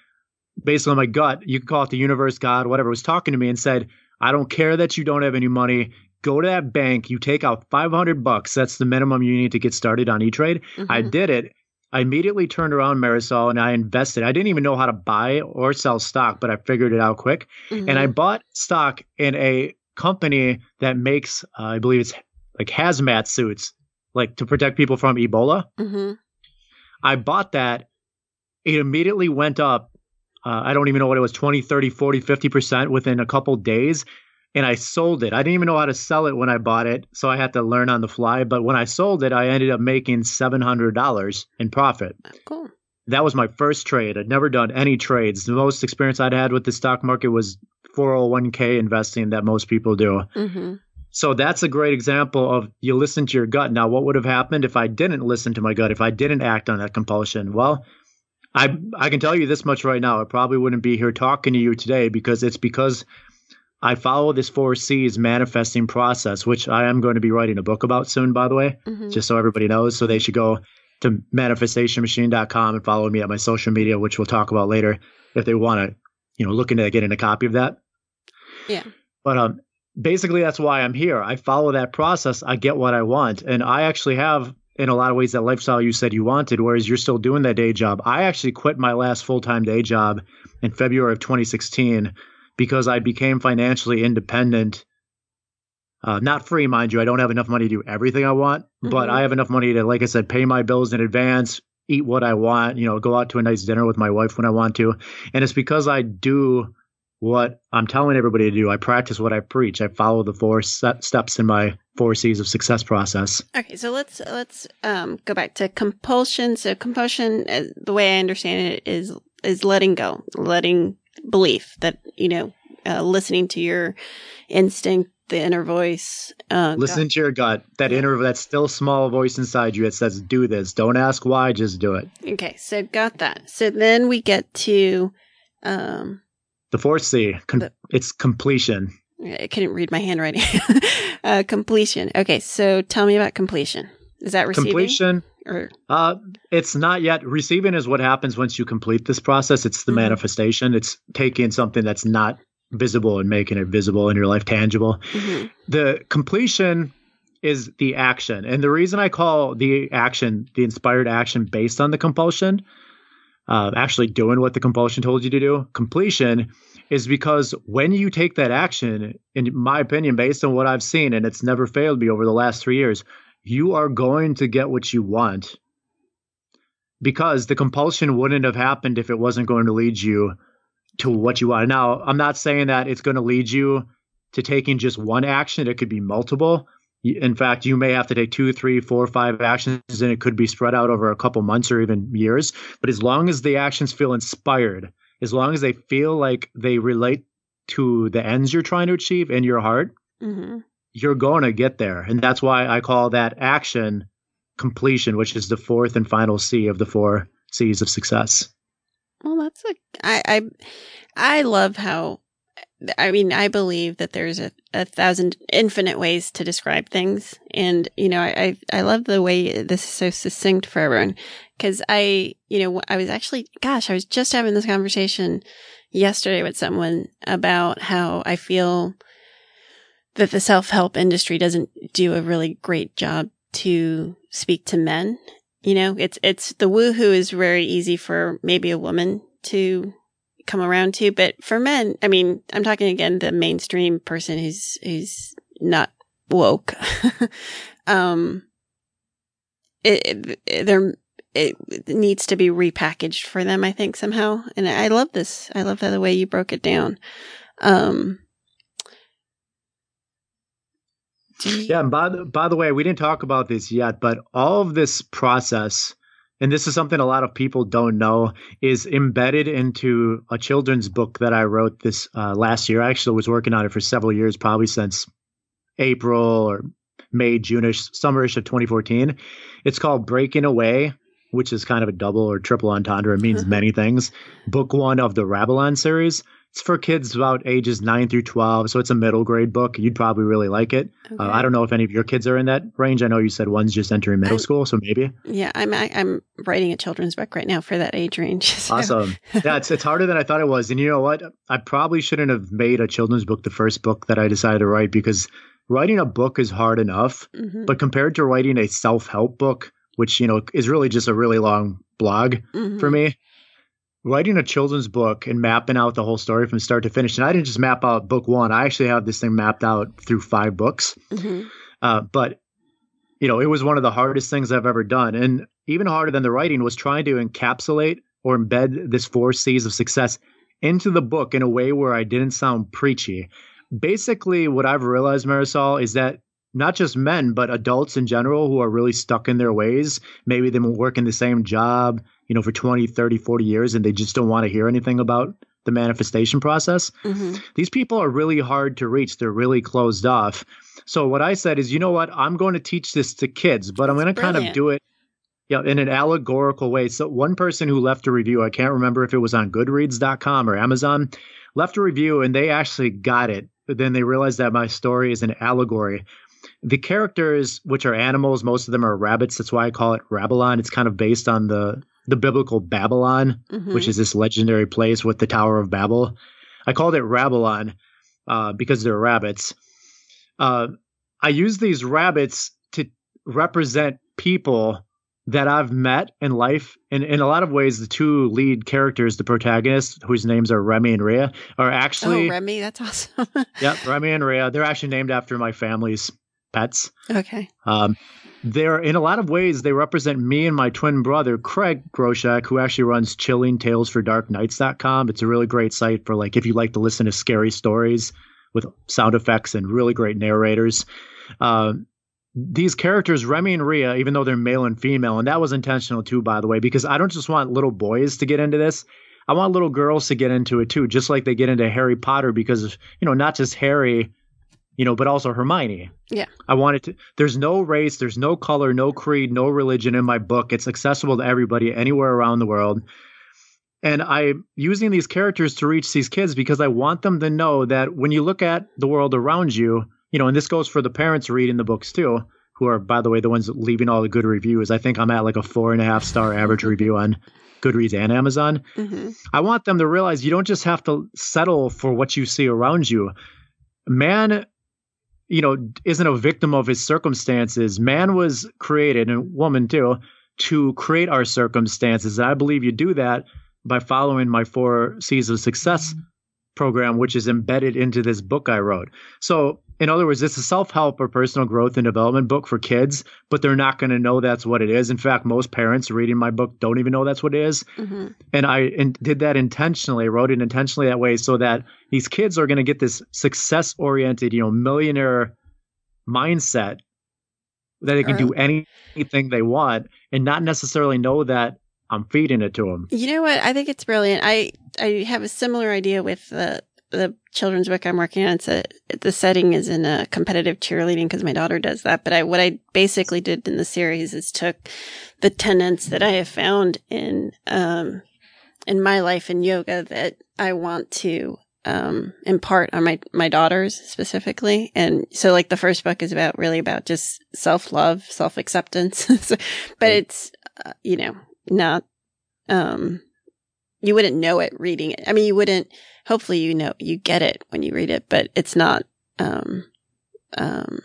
based on my gut, you could call it the universe, God, whatever, was talking to me and said, I don't care that you don't have any money. Go to that bank. You take out five hundred bucks. That's the minimum you need to get started on E-Trade. Mm-hmm. I did it. I immediately turned around, Marisol, and I invested. I didn't even know how to buy or sell stock, but I figured it out quick. Mm-hmm. And I bought stock in a company that makes, uh, I believe it's like hazmat suits, like to protect people from Ebola. Mm-hmm. I bought that. It immediately went up. Uh, I don't even know what it was, twenty, thirty, forty, fifty percent within a couple days. And I sold it. I didn't even know how to sell it when I bought it, so I had to learn on the fly. But when I sold it, I ended up making seven hundred dollars in profit. Cool. that was my first trade. I'd never done any trades. The most experience I'd had with the stock market was four oh one k investing that most people do. Mm-hmm. So that's a great example of you listen to your gut. Now, what would have happened if I didn't listen to my gut, if I didn't act on that compulsion? Well, I I can tell you this much right now. I probably wouldn't be here talking to you today because it's because I follow this four C's manifesting process, which I am going to be writing a book about soon, by the way, mm-hmm. just so everybody knows. So they should go to manifestation machine dot com and follow me at my social media, which we'll talk about later if they want to, you know, look into getting a copy of that. Yeah. But um. basically, that's why I'm here. I follow that process. I get what I want. And I actually have, in a lot of ways, that lifestyle you said you wanted, whereas you're still doing that day job. I actually quit my last full-time day job in February of twenty sixteen because I became financially independent. Uh, not free, mind you. I don't have enough money to do everything I want, mm-hmm. but I have enough money to, like I said, pay my bills in advance, eat what I want, you know, go out to a nice dinner with my wife when I want to. And it's because I do what I'm telling everybody to do. I practice what I preach. I follow the four se- steps in my four C's of success process. Okay, so let's let's um, go back to compulsion. So compulsion, uh, the way I understand it, is is letting go, letting belief that you know, uh, listening to your instinct, the inner voice. Uh, Listen gut. to your gut, that inner, that still small voice inside you that says, "Do this. Don't ask why. Just do it." Okay, so got that. So then we get to. Um, The fourth C, com- the, it's completion. I couldn't read my handwriting. uh, completion. Okay, so tell me about completion. Is that receiving? Completion. Or? Uh, it's not yet. Receiving is what happens once you complete this process. It's the mm-hmm. manifestation. It's taking something that's not visible and making it visible in your life, tangible. Mm-hmm. The completion is the action. And the reason I call the action, the inspired action based on the compulsion, Uh, actually doing what the compulsion told you to do, completion, is because when you take that action, in my opinion, based on what I've seen, and it's never failed me over the last three years, you are going to get what you want because the compulsion wouldn't have happened if it wasn't going to lead you to what you want. Now, I'm not saying that it's going to lead you to taking just one action. It could be multiple. In fact, you may have to take two, three, four, five actions, and it could be spread out over a couple months or even years. But as long as the actions feel inspired, as long as they feel like they relate to the ends you're trying to achieve in your heart, mm-hmm. you're going to get there. And that's why I call that action completion, which is the fourth and final C of the four C's of success. Well, that's a, I, I, I love how. I mean, I believe that there's a, a thousand infinite ways to describe things. And, you know, I, I, I love the way this is so succinct for everyone. Cause I, you know, I was actually, gosh, I was just having this conversation yesterday with someone about how I feel that the self-help industry doesn't do a really great job to speak to men. You know, it's, it's the woohoo is very easy for maybe a woman to come around to, but for men, I mean, I'm talking again, the mainstream person who's, who's not woke. um, it, it, there, it needs to be repackaged for them, I think, somehow. And I love this. I love that the way you broke it down. Um, you- yeah. And by the, by the way, we didn't talk about this yet, but all of this process, and this is something a lot of people don't know, is embedded into a children's book that I wrote this uh, last year. I actually was working on it for several years, probably since April or May, June-ish, summerish of twenty fourteen. It's called Breaking Away, which is kind of a double or triple entendre. It means many things. Book one of the Rabalon series. It's for kids about ages nine through twelve, so it's a middle grade book. You'd probably really like it. Okay. Uh, I don't know if any of your kids are in that range. I know you said one's just entering middle I'm, school, so maybe. Yeah, I'm I, I'm writing a children's book right now for that age range. So. Awesome. Yeah, it's, it's harder than I thought it was. And you know what? I probably shouldn't have made a children's book the first book that I decided to write because writing a book is hard enough. Mm-hmm. But compared to writing a self-help book, which you know is really just a really long blog mm-hmm. for me, writing a children's book and mapping out the whole story from start to finish. And I didn't just map out book one. I actually have this thing mapped out through five books. Mm-hmm. Uh, but, you know, it was one of the hardest things I've ever done. And even harder than the writing was trying to encapsulate or embed this four C's of success into the book in a way where I didn't sound preachy. Basically, what I've realized, Marisol, is that not just men, but adults in general who are really stuck in their ways. Maybe they've been working the same job, you know, for twenty, thirty, forty years, and they just don't want to hear anything about the manifestation process. Mm-hmm. These people are really hard to reach. They're really closed off. So what I said is, you know what, I'm going to teach this to kids, but I'm going to kind of do it yeah, in an allegorical way. So one person who left a review, I can't remember if it was on Goodreads dot com or Amazon, left a review and they actually got it. But then they realized that my story is an allegory. The characters, which are animals, most of them are rabbits. That's why I call it Rabalon. It's kind of based on the, the biblical Babylon, mm-hmm. which is this legendary place with the Tower of Babel. I called it Rabalon uh, because they're rabbits. Uh, I use these rabbits to represent people that I've met in life. And in a lot of ways, the two lead characters, the protagonists, whose names are Remy and Rhea, are actually... Oh, Remy, that's awesome. Yep, Remy and Rhea. They're actually named after my family's pets. Okay. Um, they're, in a lot of ways, they represent me and my twin brother, Craig Groshek, who actually runs Chilling Tales for Dark Nights dot com. It's a really great site for, like, if you like to listen to scary stories with sound effects and really great narrators. Uh, these characters, Remy and Rhea, even though they're male and female, and that was intentional too, by the way, because I don't just want little boys to get into this. I want little girls to get into it too, just like they get into Harry Potter because, of, you know, not just Harry, you know, but also Hermione. Yeah. I wanted to, there's no race, there's no color, no creed, no religion in my book. It's accessible to everybody anywhere around the world. And I'm using these characters to reach these kids because I want them to know that when you look at the world around you, you know, and this goes for the parents reading the books too, who are, by the way, the ones leaving all the good reviews. I think I'm at like a four and a half star average review on Goodreads and Amazon. Mm-hmm. I want them to realize you don't just have to settle for what you see around you. Man, you know, isn't a victim of his circumstances. Man was created, and woman too, to create our circumstances. And I believe you do that by following my four C's of success program, which is embedded into this book I wrote. So in other words, it's a self-help or personal growth and development book for kids, but they're not going to know that's what it is. In fact, most parents reading my book don't even know that's what it is. Mm-hmm. And I in- did that intentionally, wrote it intentionally that way so that these kids are going to get this success-oriented, you know, millionaire mindset that they can do any- anything they want and not necessarily know that I'm feeding it to them. You know what? I think it's brilliant. I, I have a similar idea with the the children's book I'm working on. It's a, the setting is in a competitive cheerleading because my daughter does that. But I, what I basically did in the series is took the tenets that I have found in um in my life in yoga that I want to um impart on my my daughters specifically. And so, like, the first book is about really about just self love, self acceptance. So, but it's uh, you know. Not, um, you wouldn't know it reading it. I mean, you wouldn't, hopefully, you know, you get it when you read it, but it's not, um, um,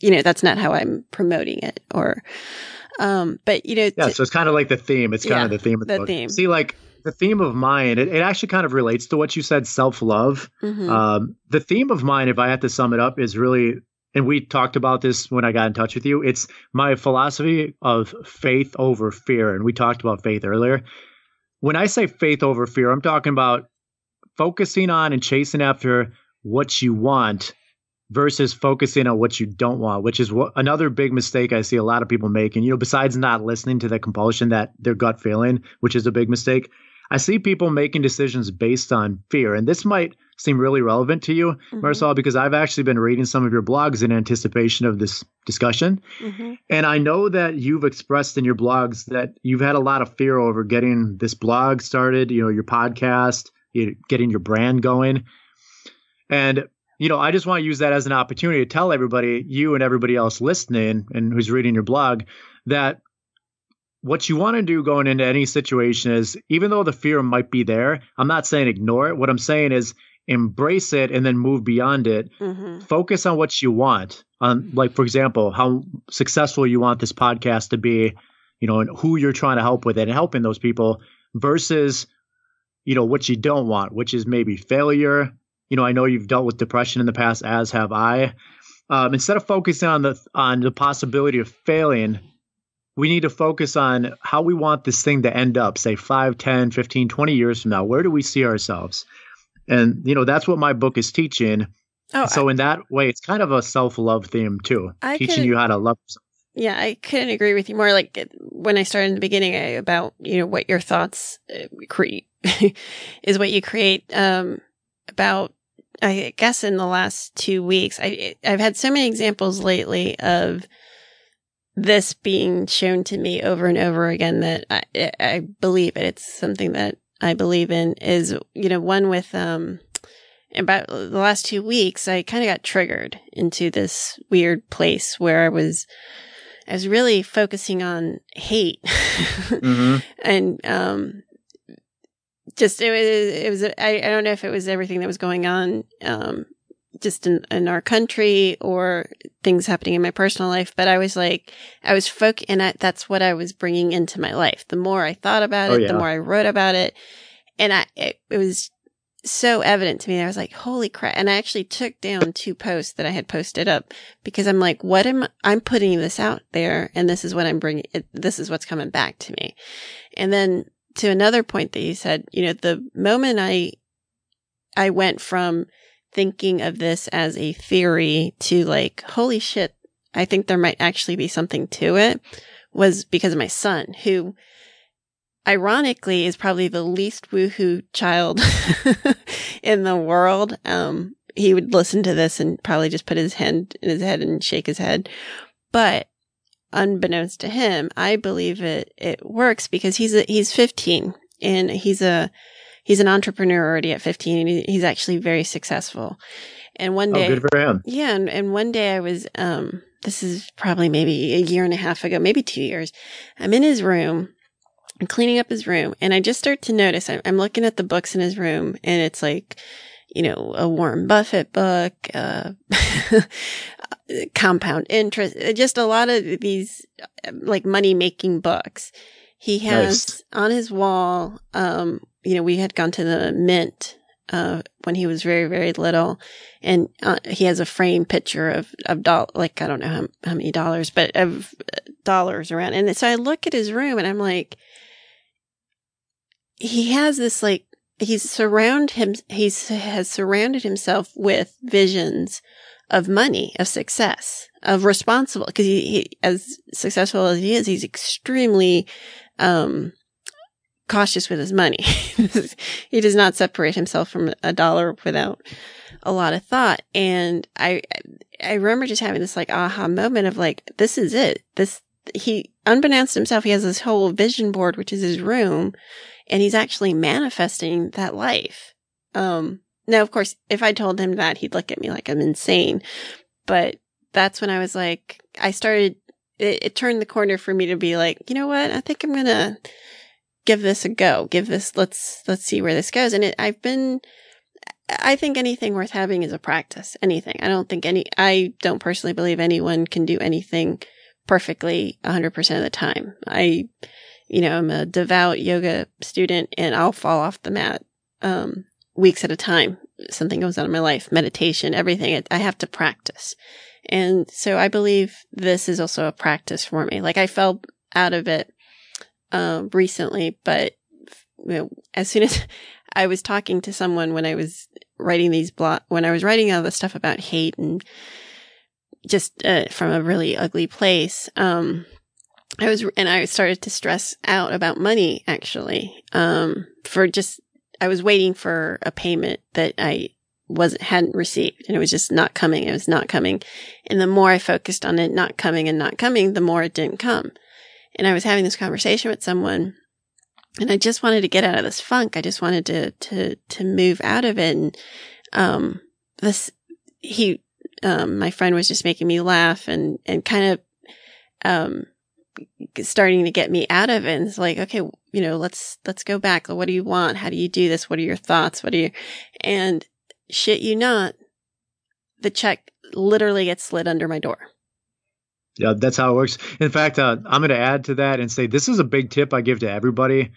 you know, that's not how I'm promoting it or, um, but you know. Yeah. So it's kind of like the theme. It's kind yeah, of the theme. Of the the book. Theme. See, like the theme of mine, it, it actually kind of relates to what you said, self-love. Mm-hmm. Um, the theme of mine, if I had to sum it up, is really, and we talked about this when I got in touch with you, it's my philosophy of faith over fear. And we talked about faith earlier. When I say faith over fear, I'm talking about focusing on and chasing after what you want versus focusing on what you don't want, which is what, another big mistake I see a lot of people make. And, you know, besides not listening to the compulsion, that their gut feeling, which is a big mistake, I see people making decisions based on fear. And this might seem really relevant to you, mm-hmm. Marisol, because I've actually been reading some of your blogs in anticipation of this discussion. Mm-hmm. And I know that you've expressed in your blogs that you've had a lot of fear over getting this blog started, you know, your podcast, you, getting your brand going. And, you know, I just want to use that as an opportunity to tell everybody, you and everybody else listening and who's reading your blog, that what you want to do going into any situation is, even though the fear might be there, I'm not saying ignore it. What I'm saying is embrace it and then move beyond it. Mm-hmm. Focus on what you want. On, like, for example, how successful you want this podcast to be, you know, and who you're trying to help with it and helping those people versus, you know, what you don't want, which is maybe failure. You know, I know you've dealt with depression in the past, as have I. Um, instead of focusing on the on the possibility of failing, we need to focus on how we want this thing to end up, say five, ten, fifteen, twenty years from now. Where do we see ourselves? And, you know, that's what my book is teaching. Oh, so I, in that way, it's kind of a self-love theme too, I teaching could, you how to love yourself. Yeah, I couldn't agree with you more. Like when I started in the beginning I, about, you know, what your thoughts create is what you create. Um, about, I guess in the last two weeks, I, I've had so many examples lately of this being shown to me over and over again that I, I believe it. It's something that I believe in is, you know, one with, um, about the last two weeks, I kind of got triggered into this weird place where I was, I was really focusing on hate mm-hmm. and, um, just, it was, it was, I, I don't know if it was everything that was going on, um, just in, in our country or things happening in my personal life. But I was like, I was focused, and I, that's what I was bringing into my life. The more I thought about oh, it, yeah. the more I wrote about it. And I, it, it was so evident to me. I was like, holy crap. And I actually took down two posts that I had posted up because I'm like, what am I, I'm putting this out there. And this is what I'm bringing. It, this is what's coming back to me. And then to another point that you said, you know, the moment I, I went from thinking of this as a theory to like, holy shit, I think there might actually be something to it, was because of my son, who ironically is probably the least woohoo child in the world. Um, he would listen to this and probably just put his hand in his head and shake his head. But unbeknownst to him, I believe it, it works because he's, a, he's fifteen and he's a, he's an entrepreneur already at fifteen, and he's actually very successful. And one day, oh, good for him. Yeah, and, and one day I was, um, this is probably maybe a year and a half ago, maybe two years. I'm in his room, I'm cleaning up his room, and I just start to notice. I'm, I'm looking at the books in his room, and it's like, you know, a Warren Buffett book, uh, compound interest, just a lot of these like money making books. He has nice. On his wall, um, you know, we had gone to the Mint, uh, when he was very, very little, and uh, he has a framed picture of, of doll, like, I don't know how, how many dollars, but of dollars around. And so I look at his room and I'm like, he has this, like, he's surround him, he's has surrounded himself with visions of money, of success, of responsible, because he, he, as successful as he is, he's extremely, um, cautious with his money. He does not separate himself from a dollar without a lot of thought. And I, I remember just having this like aha moment of like, this is it. This, he, unbeknownst to himself, he has this whole vision board, which is his room, and he's actually manifesting that life. Um, now, of course, if I told him that, he'd look at me like I'm insane, but that's when I was like, I started, it, it turned the corner for me to be like, you know what? I think I'm going to give this a go. Give this, let's, let's see where this goes. And it, I've been, I think anything worth having is a practice, anything. I don't think any, I don't personally believe anyone can do anything perfectly a hundred percent of the time. I, you know, I'm a devout yoga student and I'll fall off the mat, um, weeks at a time. Something goes on in my life, meditation, everything. I have to practice. And so I believe this is also a practice for me. Like I fell out of it Um, recently, but you know, as soon as I was talking to someone when I was writing these blog, when I was writing all the stuff about hate and just uh, from a really ugly place, um, I was, and I started to stress out about money actually, um, for just, I was waiting for a payment that I wasn't, hadn't received, and it was just not coming. It was not coming. And the more I focused on it not coming and not coming, the more it didn't come. And I was having this conversation with someone, and I just wanted to get out of this funk. I just wanted to, to, to move out of it. And, um, this, he, um, my friend was just making me laugh and, and kind of, um, starting to get me out of it. And it's like, okay, you know, let's, let's go back. What do you want? How do you do this? What are your thoughts? What are you, and shit you not, the check literally gets slid under my door. Yeah, that's how it works. In fact, uh, I'm going to add to that and say this is a big tip I give to everybody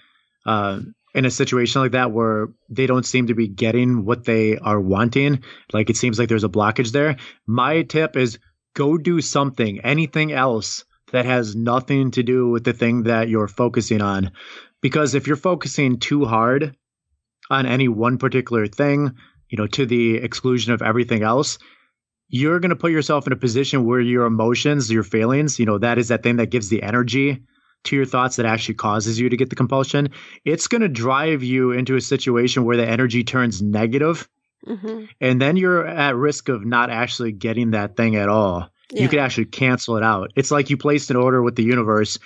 uh, in a situation like that where they don't seem to be getting what they are wanting. Like it seems like there's a blockage there. My tip is go do something, anything else that has nothing to do with the thing that you're focusing on. Because if you're focusing too hard on any one particular thing, you know, to the exclusion of everything else, you're going to put yourself in a position where your emotions, your feelings, you know, that is that thing that gives the energy to your thoughts that actually causes you to get the compulsion. It's going to drive you into a situation where the energy turns negative. Mm-hmm. And then you're at risk of not actually getting that thing at all. Yeah. You could actually cancel it out. It's like you placed an order with the universe,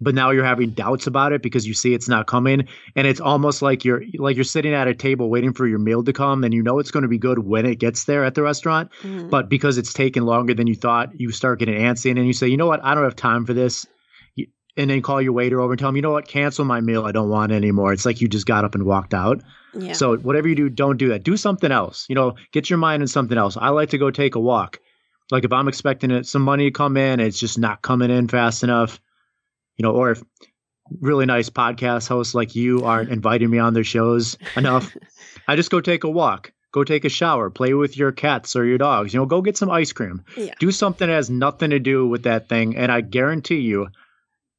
but now you're having doubts about it because you see it's not coming. And it's almost like you're like you're sitting at a table waiting for your meal to come, and you know it's going to be good when it gets there at the restaurant. Mm-hmm. But because it's taken longer than you thought, you start getting antsy, and then you say, you know what, I don't have time for this. And then call your waiter over and tell him, you know what, cancel my meal. I don't want it anymore. It's like you just got up and walked out. Yeah. So whatever you do, don't do that. Do something else. You know, get your mind in something else. I like to go take a walk. Like if I'm expecting it, some money to come in, it's just not coming in fast enough. You know, or if really nice podcast hosts like you aren't inviting me on their shows enough, I just go take a walk. Go take a shower, play with your cats or your dogs. You know, go get some ice cream. Yeah. Do something that has nothing to do with that thing. And I guarantee you,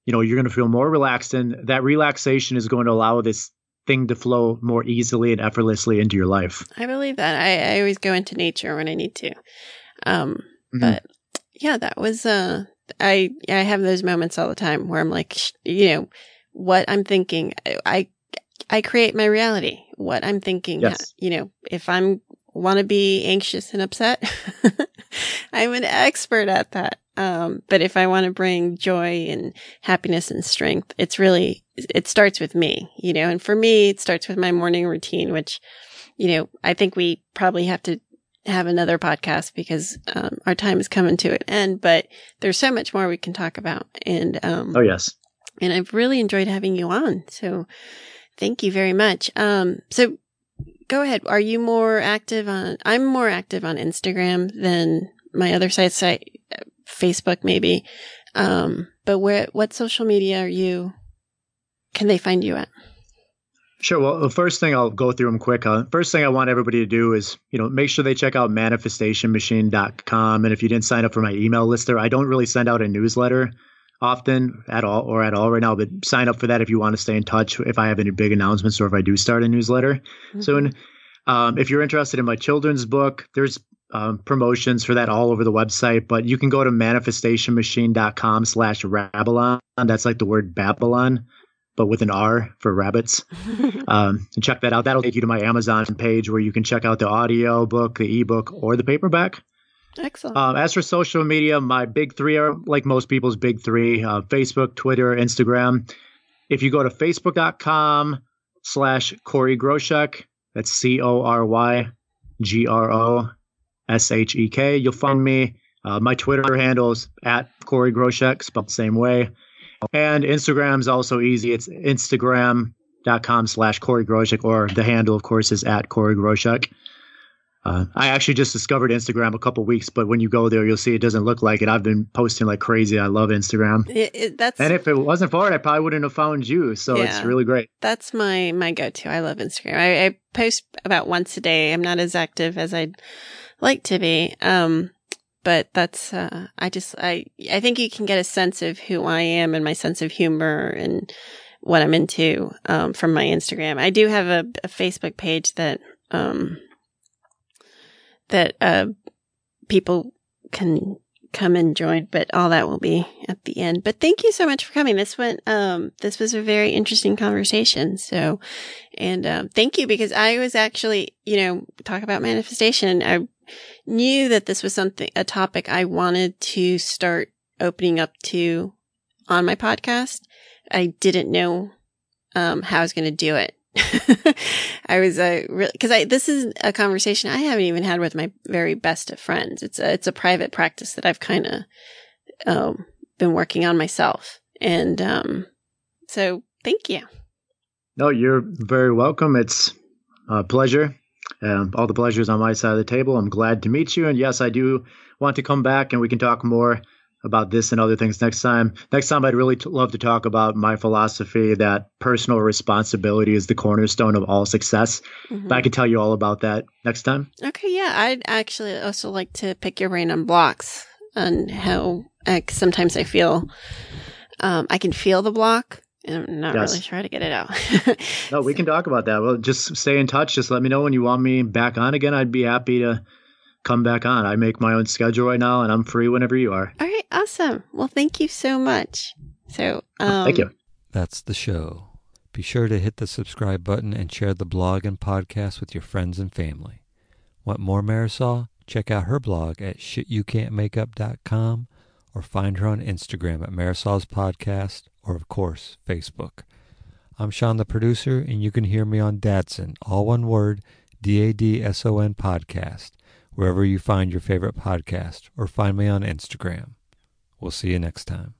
you know, you're going to feel more relaxed, and that relaxation is going to allow this thing to flow more easily and effortlessly into your life. I believe that. I, I always go into nature when I need to. Um, mm-hmm. But yeah, that was, uh, I, I have those moments all the time where I'm like, you know, what I'm thinking, I, I create my reality, what I'm thinking, yes. You know, if I'm want to be anxious and upset, I'm an expert at that. Um, but if I want to bring joy and happiness and strength, it's really, it starts with me, you know, and for me, it starts with my morning routine, which, you know, I think we probably have to have another podcast because, um, our time is coming to an end, but there's so much more we can talk about. And, um, oh, yes. And I've really enjoyed having you on. So thank you very much. Um, so go ahead. Are you more active on, I'm more active on Instagram than my other site site. Facebook maybe. Um, but where, what social media are you, can they find you at? Sure. Well, the first thing I'll go through them quick. Uh, first thing I want everybody to do is, you know, make sure they check out manifestation machine dot com. And if you didn't sign up for my email list there, I don't really send out a newsletter often at all or at all right now, but sign up for that if you want to stay in touch, if I have any big announcements or if I do start a newsletter mm-hmm. soon. Um, if you're interested in my children's book, there's Um, promotions for that all over the website, but you can go to manifestation machine dot com slash Rabalon. That's like the word Babylon, but with an R for rabbits. Um, and check that out. That'll take you to my Amazon page where you can check out the audio book, the ebook, or the paperback. Excellent. Um, as for social media, my big three are like most people's big three, uh, Facebook, Twitter, Instagram. If you go to facebook dot com slash Corey Groshek, that's C O R Y G R O S H E K. You'll find me. Uh, my Twitter handle's at Corey Groshek, spelled the same way. And Instagram's also easy. It's Instagram dot com slash Corey Groshek, or the handle, of course, is at Corey Groshek. Uh, I actually just discovered Instagram a couple weeks, but when you go there, you'll see it doesn't look like it. I've been posting like crazy. I love Instagram. It, it, that's, and if it wasn't for it, I probably wouldn't have found you. So yeah, it's really great. That's my, my go-to. I love Instagram. I, I post about once a day. I'm not as active as I'd like to be. Um, but that's, uh, I just, I, I think you can get a sense of who I am and my sense of humor and what I'm into, um, from my Instagram. I do have a, a Facebook page that, um, that uh, people can come and join, but all that will be at the end. But thank you so much for coming. This went, um, this was a very interesting conversation. So, and um, thank you, because I was actually, you know, talk about manifestation. I knew that this was something, a topic I wanted to start opening up to on my podcast. I didn't know um, how I was going to do it. I was a uh, really, because I this is a conversation I haven't even had with my very best of friends. It's a it's a private practice that I've kind of um, been working on myself, and um, so thank you. No, you're very welcome. It's a pleasure. Um, all the pleasure is on my side of the table. I'm glad to meet you, and yes, I do want to come back, and we can talk more about this and other things next time. Next time, I'd really t- love to talk about my philosophy that personal responsibility is the cornerstone of all success. Mm-hmm. But I can tell you all about that next time. Okay, yeah. I'd actually also like to pick your brain on blocks on how I, sometimes I feel um, I can feel the block I'm not yes. really sure how to get it out. No, we so. can talk about that. Well, just stay in touch. Just let me know when you want me back on again. I'd be happy to come back on. I make my own schedule right now, and I'm free whenever you are. All right. Awesome. Well, thank you so much. So, um, thank you. That's the show. Be sure to hit the subscribe button and share the blog and podcast with your friends and family. Want more Marisol? Check out her blog at shit you can't make up dot com or find her on Instagram at Marisol's Podcast or, of course, Facebook. I'm Sean, the producer, and you can hear me on Dadson, all one word, D A D S O N podcast, wherever you find your favorite podcast, or find me on Instagram. We'll see you next time.